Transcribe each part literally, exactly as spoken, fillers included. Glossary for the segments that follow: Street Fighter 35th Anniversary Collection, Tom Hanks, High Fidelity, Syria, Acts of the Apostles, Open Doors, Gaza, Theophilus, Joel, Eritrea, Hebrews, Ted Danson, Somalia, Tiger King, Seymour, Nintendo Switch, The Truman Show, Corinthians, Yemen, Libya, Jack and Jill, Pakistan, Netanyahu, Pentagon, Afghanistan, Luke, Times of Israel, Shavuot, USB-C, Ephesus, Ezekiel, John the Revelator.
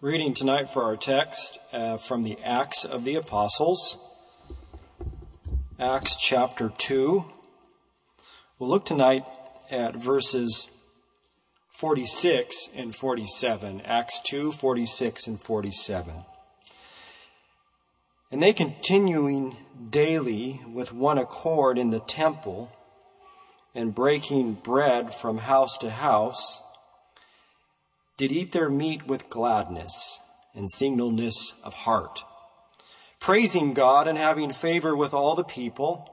Reading tonight for our text uh, from the Acts of the Apostles, Acts chapter two. We'll look tonight at verses forty-six and forty-seven, Acts two, forty-six and forty-seven. And they, continuing daily with one accord in the temple and breaking bread from house to house, did eat their meat with gladness and singleness of heart, praising God and having favor with all the people.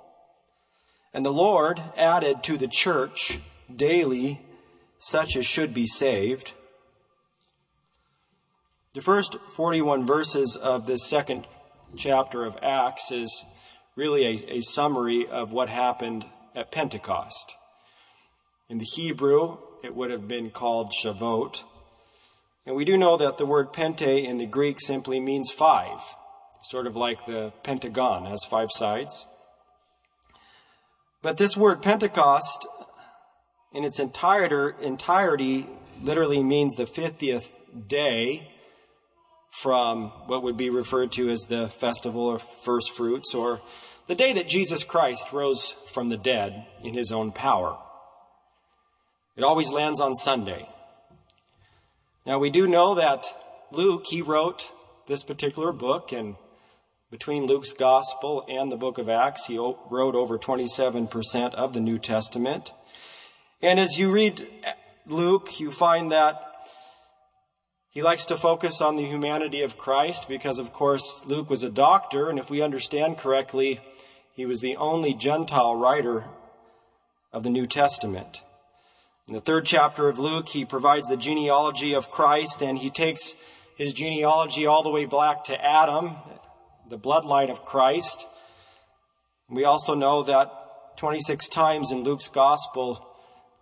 And the Lord added to the church daily such as should be saved. The first forty-one verses of this second chapter of Acts is really a, a summary of what happened at Pentecost. In the Hebrew, it would have been called Shavuot. And we do know that the word pente in the Greek simply means five, sort of like the Pentagon has five sides. But this word Pentecost in its entirety literally means the fiftieth day from what would be referred to as the festival of first fruits, or the day that Jesus Christ rose from the dead in his own power. It always lands on Sunday. Now, we do know that Luke, he wrote this particular book, and between Luke's gospel and the book of Acts, he wrote over twenty-seven percent of the New Testament. And as you read Luke, you find that he likes to focus on the humanity of Christ because, of course, Luke was a doctor, and if we understand correctly, he was the only Gentile writer of the New Testament. In the third chapter of Luke, he provides the genealogy of Christ, and he takes his genealogy all the way back to Adam, the bloodline of Christ. We also know that twenty-six times in Luke's gospel,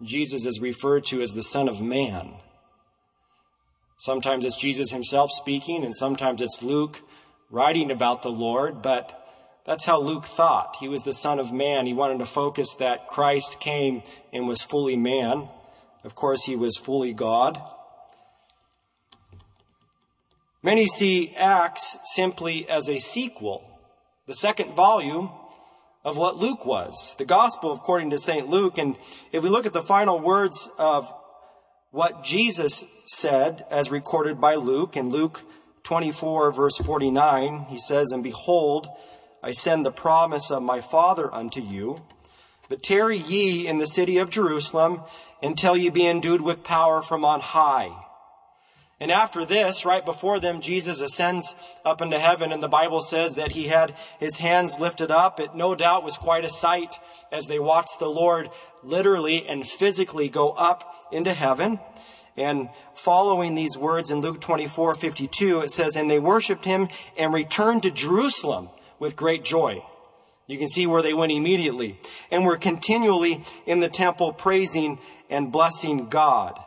Jesus is referred to as the Son of Man. Sometimes it's Jesus himself speaking, and sometimes it's Luke writing about the Lord, but that's how Luke thought. He was the Son of Man. He wanted to focus that Christ came and was fully man. Of course, he was fully God. Many see Acts simply as a sequel, the second volume of what Luke was, the gospel according to Saint Luke. And if we look at the final words of what Jesus said as recorded by Luke, in Luke twenty-four, verse forty-nine, he says, "And behold, I send the promise of my Father unto you, but tarry ye in the city of Jerusalem until ye be endued with power from on high." And after this, right before them, Jesus ascends up into heaven, and the Bible says that he had his hands lifted up. It no doubt was quite a sight as they watched the Lord literally and physically go up into heaven. And following these words in Luke twenty-four fifty-two, it says, "And they worshipped him and returned to Jerusalem with great joy." You can see where they went immediately. "And were continually in the temple praising and blessing God."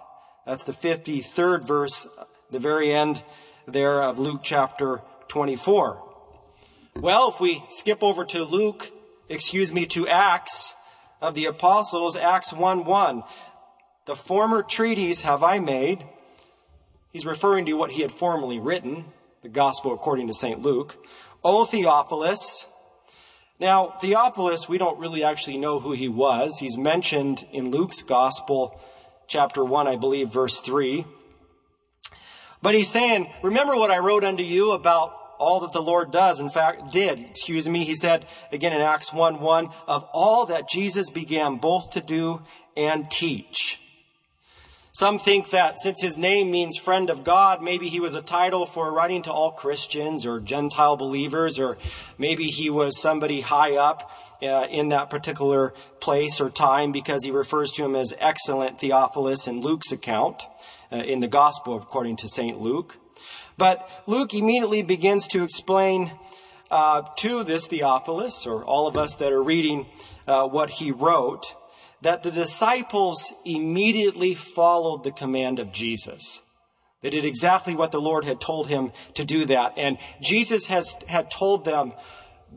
That's the fifty-third verse, the very end there of Luke chapter twenty-four. Well, if we skip over to Luke, excuse me, to Acts of the Apostles, Acts one one. "The former treatise have I made." He's referring to what he had formerly written, the gospel according to Saint Luke. "O Theophilus." Now, Theophilus, we don't really actually know who he was. He's mentioned in Luke's gospel, chapter one, I believe, verse three. But he's saying, "Remember what I wrote unto you about all that the Lord does." In fact, did, excuse me. He said, again in Acts one one, "of all that Jesus began both to do and teach." Some think that since his name means friend of God, maybe he was a title for writing to all Christians or Gentile believers, or maybe he was somebody high up uh, in that particular place or time, because he refers to him as excellent Theophilus in Luke's account, uh, in the gospel according to Saint Luke. But Luke immediately begins to explain uh, to this Theophilus, or all of us that are reading uh, what he wrote, that the disciples immediately followed the command of Jesus. They did exactly what the Lord had told him to do that. And Jesus has had told them,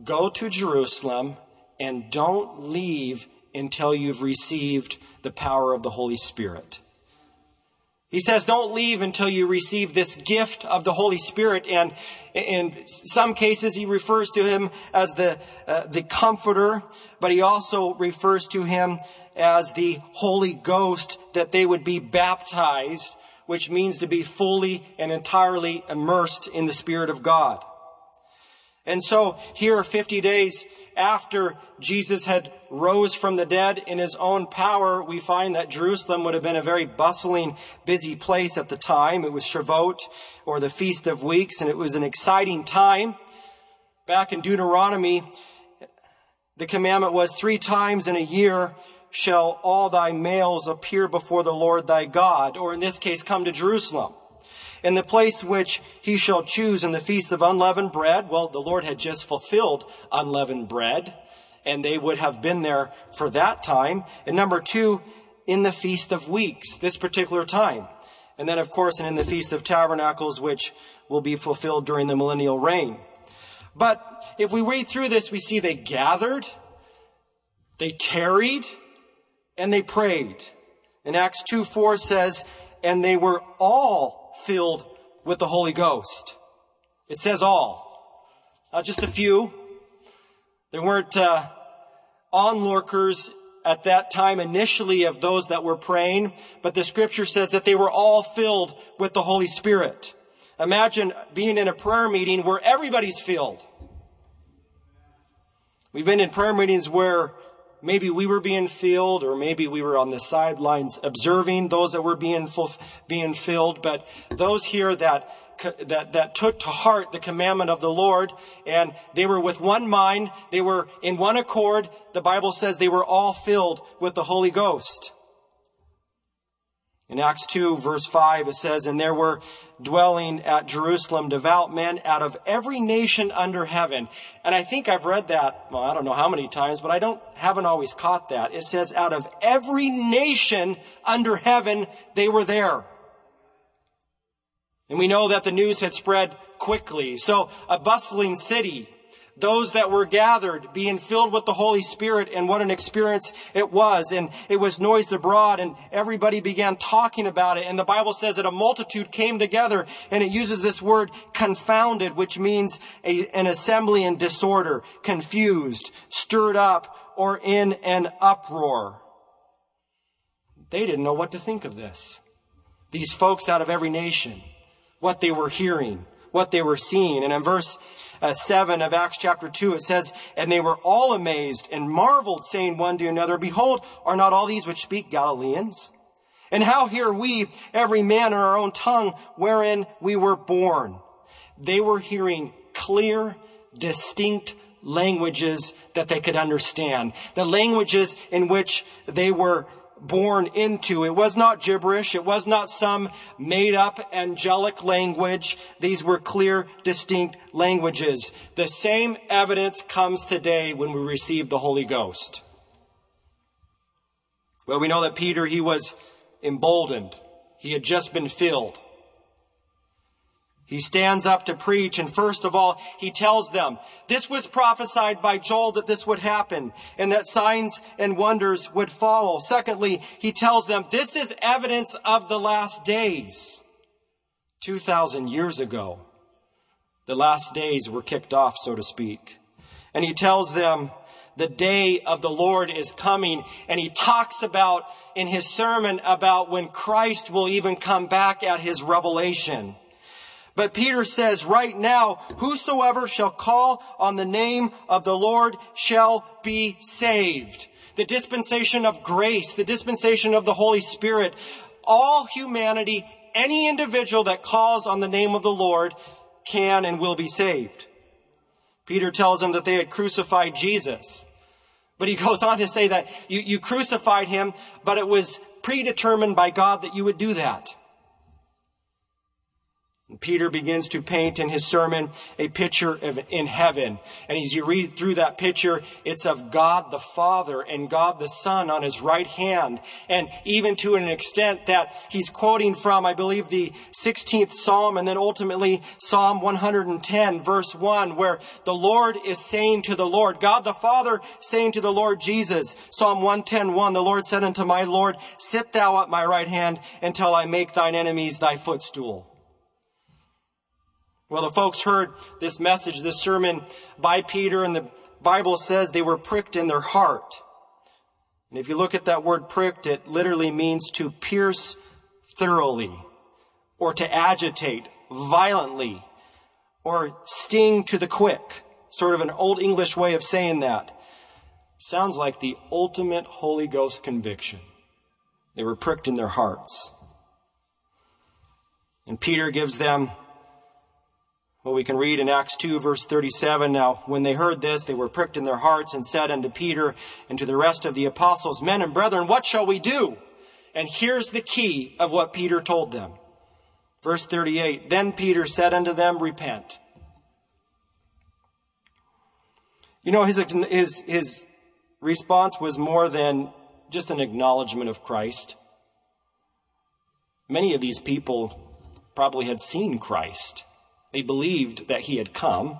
"Go to Jerusalem and don't leave until you've received the power of the Holy Spirit." He says, don't leave until you receive this gift of the Holy Spirit. And in some cases, he refers to him as the uh, the Comforter, but he also refers to him as the Holy Ghost, that they would be baptized, which means to be fully and entirely immersed in the Spirit of God. And so here, fifty days after Jesus had rose from the dead in his own power, we find that Jerusalem would have been a very bustling, busy place at the time. It was Shavuot, or the Feast of Weeks, and it was an exciting time. Back in Deuteronomy, the commandment was, three times in a year shall all thy males appear before the Lord thy God, or in this case, come to Jerusalem, in the place which he shall choose in the Feast of Unleavened Bread. Well, the Lord had just fulfilled unleavened bread, and they would have been there for that time. And number two, in the Feast of Weeks, this particular time. And then, of course, and in the Feast of Tabernacles, which will be fulfilled during the millennial reign. But if we read through this, we see they gathered, they tarried, and they prayed. And Acts two four says, and they were all filled with the Holy Ghost. It says all, not just a few. There weren't uh, onlookers at that time initially of those that were praying, but the scripture says that they were all filled with the Holy Spirit. Imagine being in a prayer meeting where everybody's filled. We've been in prayer meetings where maybe we were being filled, or maybe we were on the sidelines observing those that were being full, being filled. But those here that, that, that took to heart the commandment of the Lord, and they were with one mind, they were in one accord. The Bible says they were all filled with the Holy Ghost. In Acts two, verse five, it says, and there were dwelling at Jerusalem devout men out of every nation under heaven. And I think I've read that, well, I don't know how many times, but I don't haven't always caught that. It says, out of every nation under heaven, they were there. And we know that the news had spread quickly. So a bustling city, those that were gathered, being filled with the Holy Spirit, and what an experience it was. And it was noised abroad, and everybody began talking about it. And the Bible says that a multitude came together, and it uses this word confounded, which means a, an assembly in disorder, confused, stirred up, or in an uproar. They didn't know what to think of this. These folks out of every nation, what they were hearing, what they were seeing. And in verse Uh, seven of Acts chapter two, it says, and they were all amazed and marveled, saying one to another, behold, are not all these which speak Galileans? And how hear we every man in our own tongue wherein we were born? They were hearing clear, distinct languages that they could understand, the languages in which they were born into. It was not gibberish. It was not some made up angelic language. These were clear, distinct languages. The same evidence comes today when we receive the Holy Ghost. Well, we know that Peter, he was emboldened. He had just been filled. He stands up to preach, and first of all, he tells them, this was prophesied by Joel that this would happen, and that signs and wonders would follow. Secondly, he tells them, this is evidence of the last days. two thousand years ago, the last days were kicked off, so to speak. And he tells them, the day of the Lord is coming. And he talks about in his sermon about when Christ will even come back at his revelation. But Peter says, right now, whosoever shall call on the name of the Lord shall be saved. The dispensation of grace, the dispensation of the Holy Spirit, all humanity, any individual that calls on the name of the Lord can and will be saved. Peter tells him that they had crucified Jesus. But he goes on to say that you, you crucified him, but it was predetermined by God that you would do that. Peter begins to paint in his sermon a picture of in heaven. And as you read through that picture, it's of God the Father and God the Son on his right hand. And even to an extent that he's quoting from, I believe, the sixteenth Psalm and then ultimately Psalm one hundred ten, verse one, where the Lord is saying to the Lord, God the Father saying to the Lord Jesus, Psalm one ten, one, the Lord said unto my Lord, sit thou at my right hand until I make thine enemies thy footstool. Well, the folks heard this message, this sermon by Peter, and the Bible says they were pricked in their heart. And if you look at that word pricked, it literally means to pierce thoroughly, or to agitate violently, or sting to the quick. Sort of an old English way of saying that. Sounds like the ultimate Holy Ghost conviction. They were pricked in their hearts. And Peter gives them Well, we can read in Acts two, verse thirty-seven, now, when they heard this, they were pricked in their hearts and said unto Peter and to the rest of the apostles, men and brethren, what shall we do? And here's the key of what Peter told them. Verse thirty-eight, then Peter said unto them, repent. You know, his, his, his response was more than just an acknowledgement of Christ. Many of these people probably had seen Christ. They believed that he had come.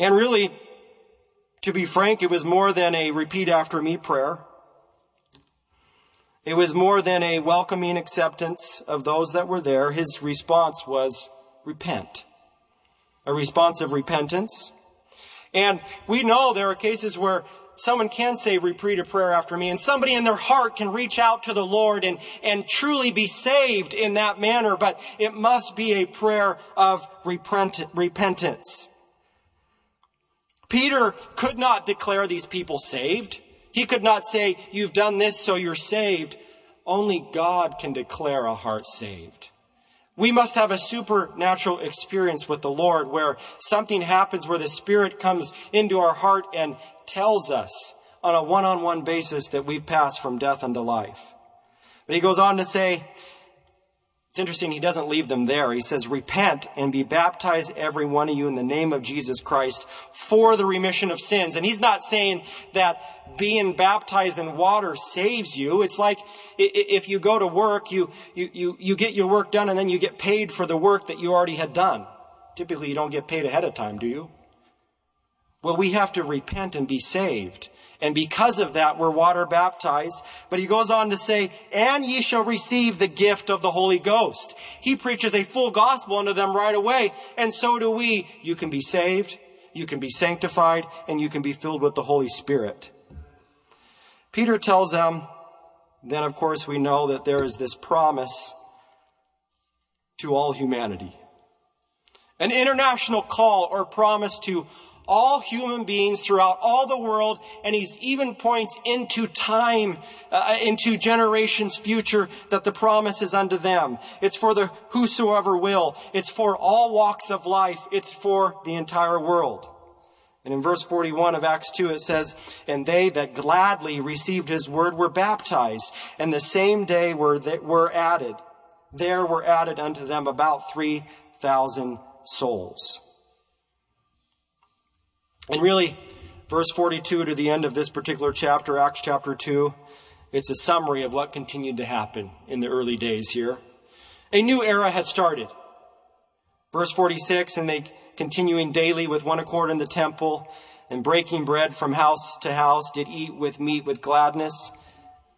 And really, to be frank, it was more than a repeat after me prayer. It was more than a welcoming acceptance of those that were there. His response was repent, a response of repentance. And we know there are cases where someone can say, repeat a prayer after me, and somebody in their heart can reach out to the Lord and, and truly be saved in that manner, but it must be a prayer of repent, repentance. Peter could not declare these people saved. He could not say, you've done this, so you're saved. Only God can declare a heart saved. We must have a supernatural experience with the Lord where something happens, where the Spirit comes into our heart and tells us on a one-on-one basis that we've passed from death unto life. But he goes on to say, it's interesting, he doesn't leave them there. He says, repent and be baptized every one of you in the name of Jesus Christ for the remission of sins. And he's not saying that being baptized in water saves you. It's like if you go to work, you, you, you, you get your work done and then you get paid for the work that you already had done. Typically, you don't get paid ahead of time, do you? Well, we have to repent and be saved. And because of that, we're water baptized. But he goes on to say, and ye shall receive the gift of the Holy Ghost. He preaches a full gospel unto them right away. And so do we. You can be saved, you can be sanctified, and you can be filled with the Holy Spirit. Peter tells them, then of course we know that there is this promise to all humanity. An international call or promise to all human beings throughout all the world, and he's even points into time, uh, into generations future, that the promise is unto them. It's for the whosoever will. It's for all walks of life. It's for the entire world. And in verse forty-one of Acts two, it says, and they that gladly received his word were baptized, and the same day were that were added. There were added unto them about three thousand souls. And really, verse forty-two to the end of this particular chapter, Acts chapter two, it's a summary of what continued to happen in the early days here. A new era had started. Verse forty-six, and they continuing daily with one accord in the temple and breaking bread from house to house did eat with meat with gladness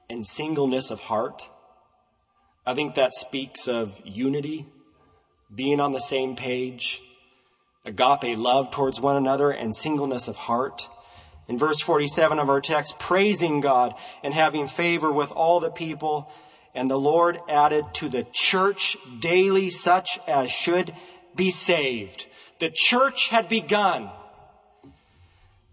and singleness of heart. I think that speaks of unity, being on the same page. Agape love towards one another and singleness of heart. In verse forty-seven of our text, praising God and having favor with all the people. And the Lord added to the church daily such as should be saved. The church had begun.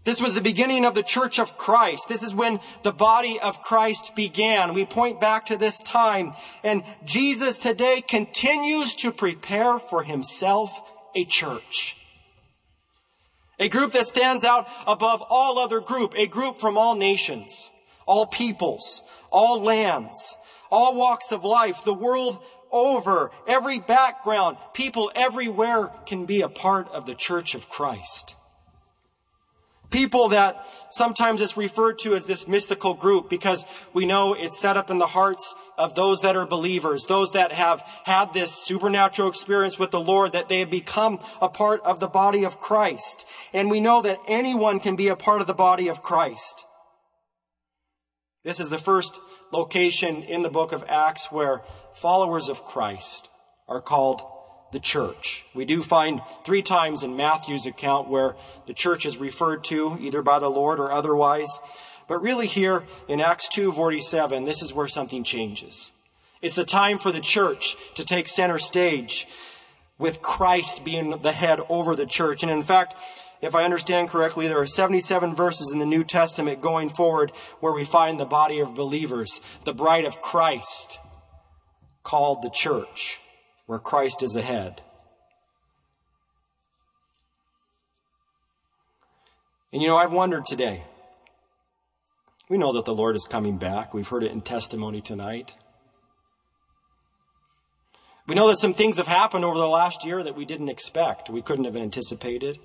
This was the beginning of the church of Christ. This is when the body of Christ began. We point back to this time. And Jesus today continues to prepare for himself a church. A group that stands out above all other group, a group from all nations, all peoples, all lands, all walks of life, the world over, every background, people everywhere can be a part of the Church of Christ. People that sometimes it's referred to as this mystical group because we know it's set up in the hearts of those that are believers, those that have had this supernatural experience with the Lord, that they have become a part of the body of Christ. And we know that anyone can be a part of the body of Christ. This is the first location in the book of Acts where followers of Christ are called the church. We do find three times in Matthew's account where the church is referred to either by the Lord or otherwise. But really here in Acts two forty-seven, this is where something changes. It's the time for the church to take center stage with Christ being the head over the church. And in fact, if I understand correctly, there are seventy-seven verses in the New Testament going forward where we find the body of believers, the bride of Christ called the church, where Christ is ahead. And you know, I've wondered today. We know that the Lord is coming back. We've heard it in testimony tonight. We know that some things have happened over the last year that we didn't expect. We couldn't have anticipated.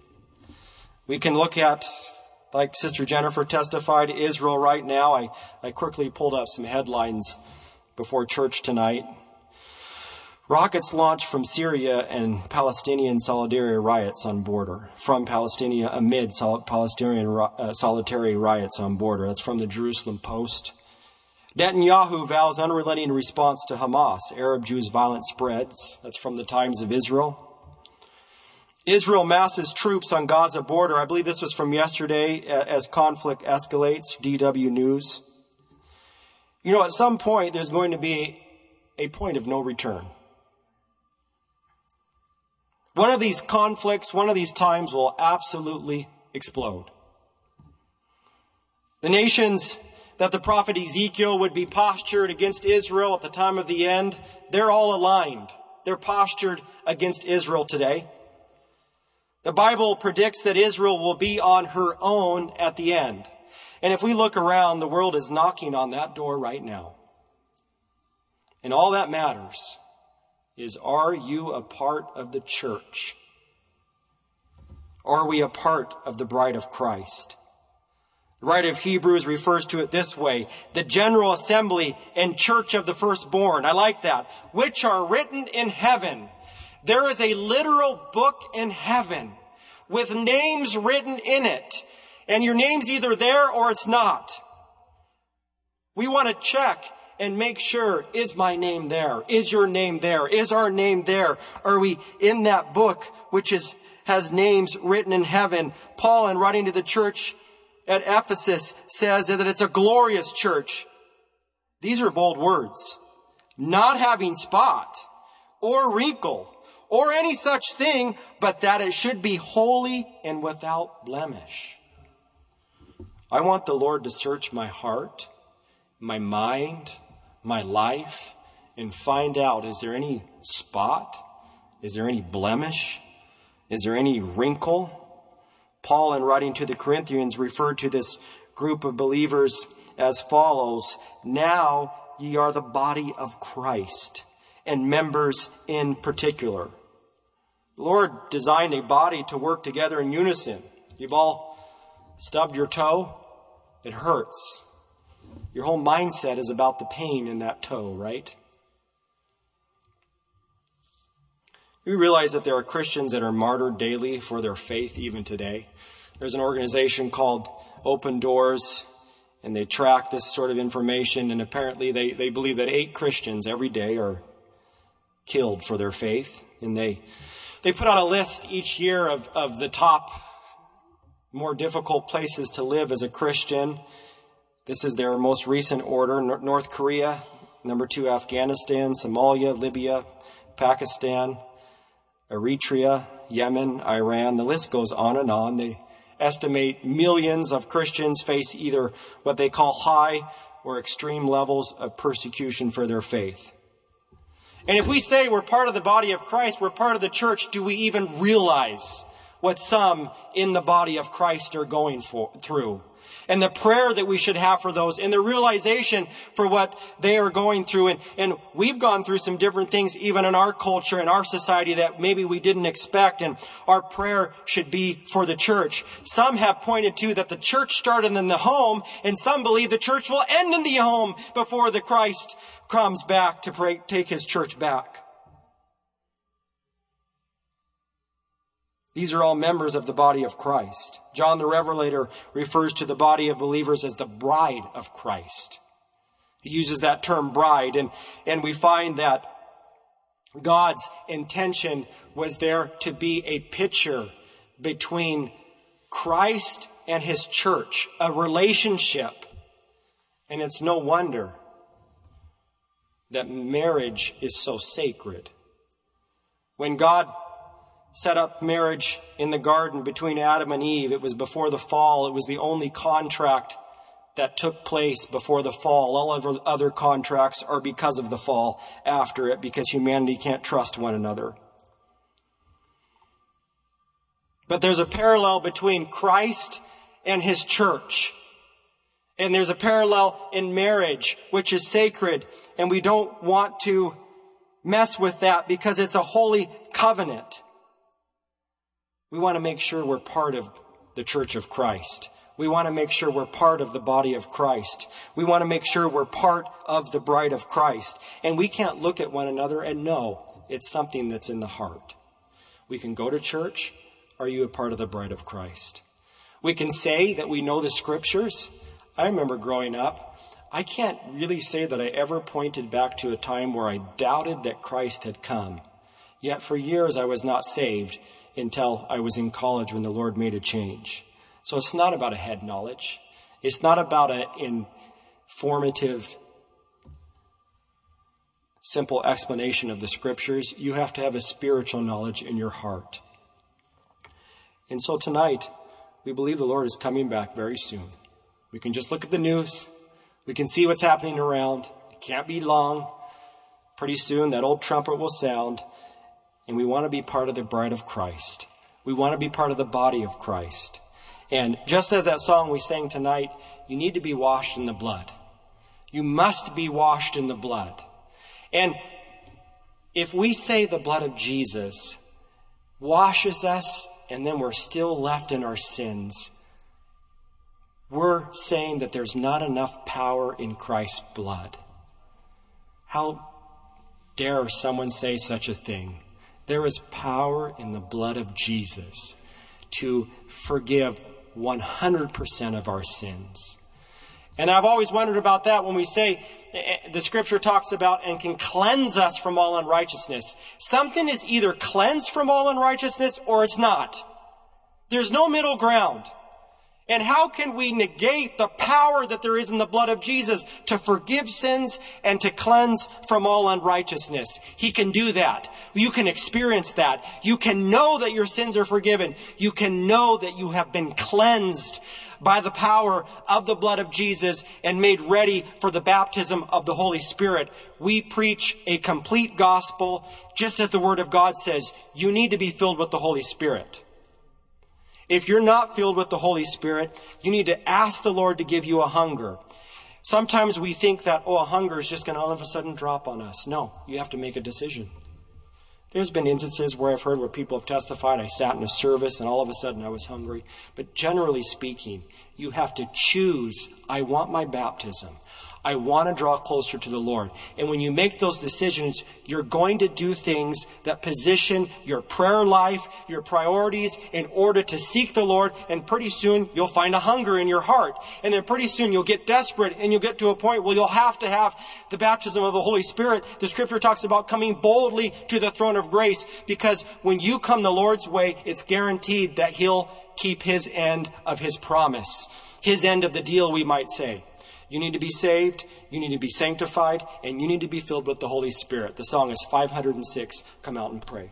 We can look at, like Sister Jennifer testified, Israel right now. I, I quickly pulled up some headlines before church tonight. Rockets launched from Syria and Palestinian solidarity riots on border. From Palestinian, amid Palestinian uh, solitary riots on border. That's from the Jerusalem Post. Netanyahu vows unrelenting response to Hamas. Arab Jews' violence spreads. That's from the Times of Israel. Israel masses troops on Gaza border. I believe this was from yesterday uh, as conflict escalates. D W News. You know, at some point, there's going to be a point of no return. One of these conflicts, one of these times will absolutely explode. The nations that the prophet Ezekiel would be postured against Israel at the time of the end, they're all aligned. They're postured against Israel today. The Bible predicts that Israel will be on her own at the end. And if we look around, the world is knocking on that door right now. And all that matters is, are you a part of the church? Are we a part of the bride of Christ? The writer of Hebrews refers to it this way, the general assembly and church of the firstborn. I like that. Which are written in heaven. There is a literal book in heaven with names written in it. And your name's either there or it's not. We want to check and make sure, is my name there? Is your name there? Is our name there? Are we in that book which is has names written in heaven? Paul, in writing to the church at Ephesus, says that it's a glorious church. These are bold words. Not having spot or wrinkle or any such thing, but that it should be holy and without blemish. I want the Lord to search my heart, my mind, my life, and find out, is there any spot? Is there any blemish? Is there any wrinkle? Paul, in writing to the Corinthians, referred to this group of believers as follows. Now ye are the body of Christ, and members in particular. The Lord designed a body to work together in unison. You've all stubbed your toe. It hurts. Your whole mindset is about the pain in that toe, right? You realize that there are Christians that are martyred daily for their faith even today. There's an organization called Open Doors, and they track this sort of information, and apparently they, they believe that eight Christians every day are killed for their faith. And they they put out a list each year of, of the top more difficult places to live as a Christian. This is their most recent order. North Korea, number two, Afghanistan, Somalia, Libya, Pakistan, Eritrea, Yemen, Iran. The list goes on and on. They estimate millions of Christians face either what they call high or extreme levels of persecution for their faith. And if we say we're part of the body of Christ, we're part of the church, do we even realize what some in the body of Christ are going for, through? and the prayer that we should have for those and the realization for what they are going through. And, and we've gone through some different things even in our culture and our society that maybe we didn't expect. And our prayer should be for the church. Some have pointed to that the church started in the home, and some believe the church will end in the home before the Christ comes back to pray, take his church back. These are all members of the body of Christ. John the Revelator refers to the body of believers as the bride of Christ. He uses that term bride, and, and we find that God's intention was there to be a picture between Christ and his church, a relationship. And it's no wonder that marriage is so sacred. When God set up marriage in the garden between Adam and Eve, it was before the fall. It was the only contract that took place before the fall. All of our other contracts are because of the fall after it, because humanity can't trust one another. But there's a parallel between Christ and his church. And there's a parallel in marriage, which is sacred. And we don't want to mess with that because it's a holy covenant. We want to make sure we're part of the church of Christ. We want to make sure we're part of the body of Christ. We want to make sure we're part of the bride of Christ. And we can't look at one another and know it's something that's in the heart. We can go to church. Are you a part of the bride of Christ? We can say that we know the scriptures. I remember growing up, I can't really say that I ever pointed back to a time where I doubted that Christ had come. Yet for years I was not saved until I was in college when the Lord made a change. So it's not about a head knowledge. It's not about an informative, simple explanation of the scriptures. You have to have a spiritual knowledge in your heart. And so tonight, we believe the Lord is coming back very soon. We can just look at the news. We can see what's happening around. It can't be long. Pretty soon, that old trumpet will sound. And we want to be part of the bride of Christ. We want to be part of the body of Christ. And just as that song we sang tonight, you need to be washed in the blood. You must be washed in the blood. And if we say the blood of Jesus washes us and then we're still left in our sins, we're saying that there's not enough power in Christ's blood. How dare someone say such a thing? There is power in the blood of Jesus to forgive one hundred percent of our sins. And I've always wondered about that when we say, the scripture talks about and can cleanse us from all unrighteousness. Something is either cleansed from all unrighteousness or it's not. There's no middle ground. And how can we negate the power that there is in the blood of Jesus to forgive sins and to cleanse from all unrighteousness? He can do that. You can experience that. You can know that your sins are forgiven. You can know that you have been cleansed by the power of the blood of Jesus and made ready for the baptism of the Holy Spirit. We preach a complete gospel, just as the Word of God says, you need to be filled with the Holy Spirit. If you're not filled with the Holy Spirit, you need to ask the Lord to give you a hunger. Sometimes we think that, oh, a hunger is just going to all of a sudden drop on us. No, you have to make a decision. There's been instances where I've heard where people have testified, I sat in a service and all of a sudden I was hungry. But generally speaking, you have to choose, I want my baptism. I want to draw closer to the Lord. And when you make those decisions, you're going to do things that position your prayer life, your priorities, in order to seek the Lord. And pretty soon you'll find a hunger in your heart. And then pretty soon you'll get desperate and you'll get to a point where you'll have to have the baptism of the Holy Spirit. The scripture talks about coming boldly to the throne of grace, because when you come the Lord's way, it's guaranteed that he'll keep his end of his promise, his end of the deal, we might say. You need to be saved, you need to be sanctified, and you need to be filled with the Holy Spirit. The song is five hundred six, Come Out and Pray.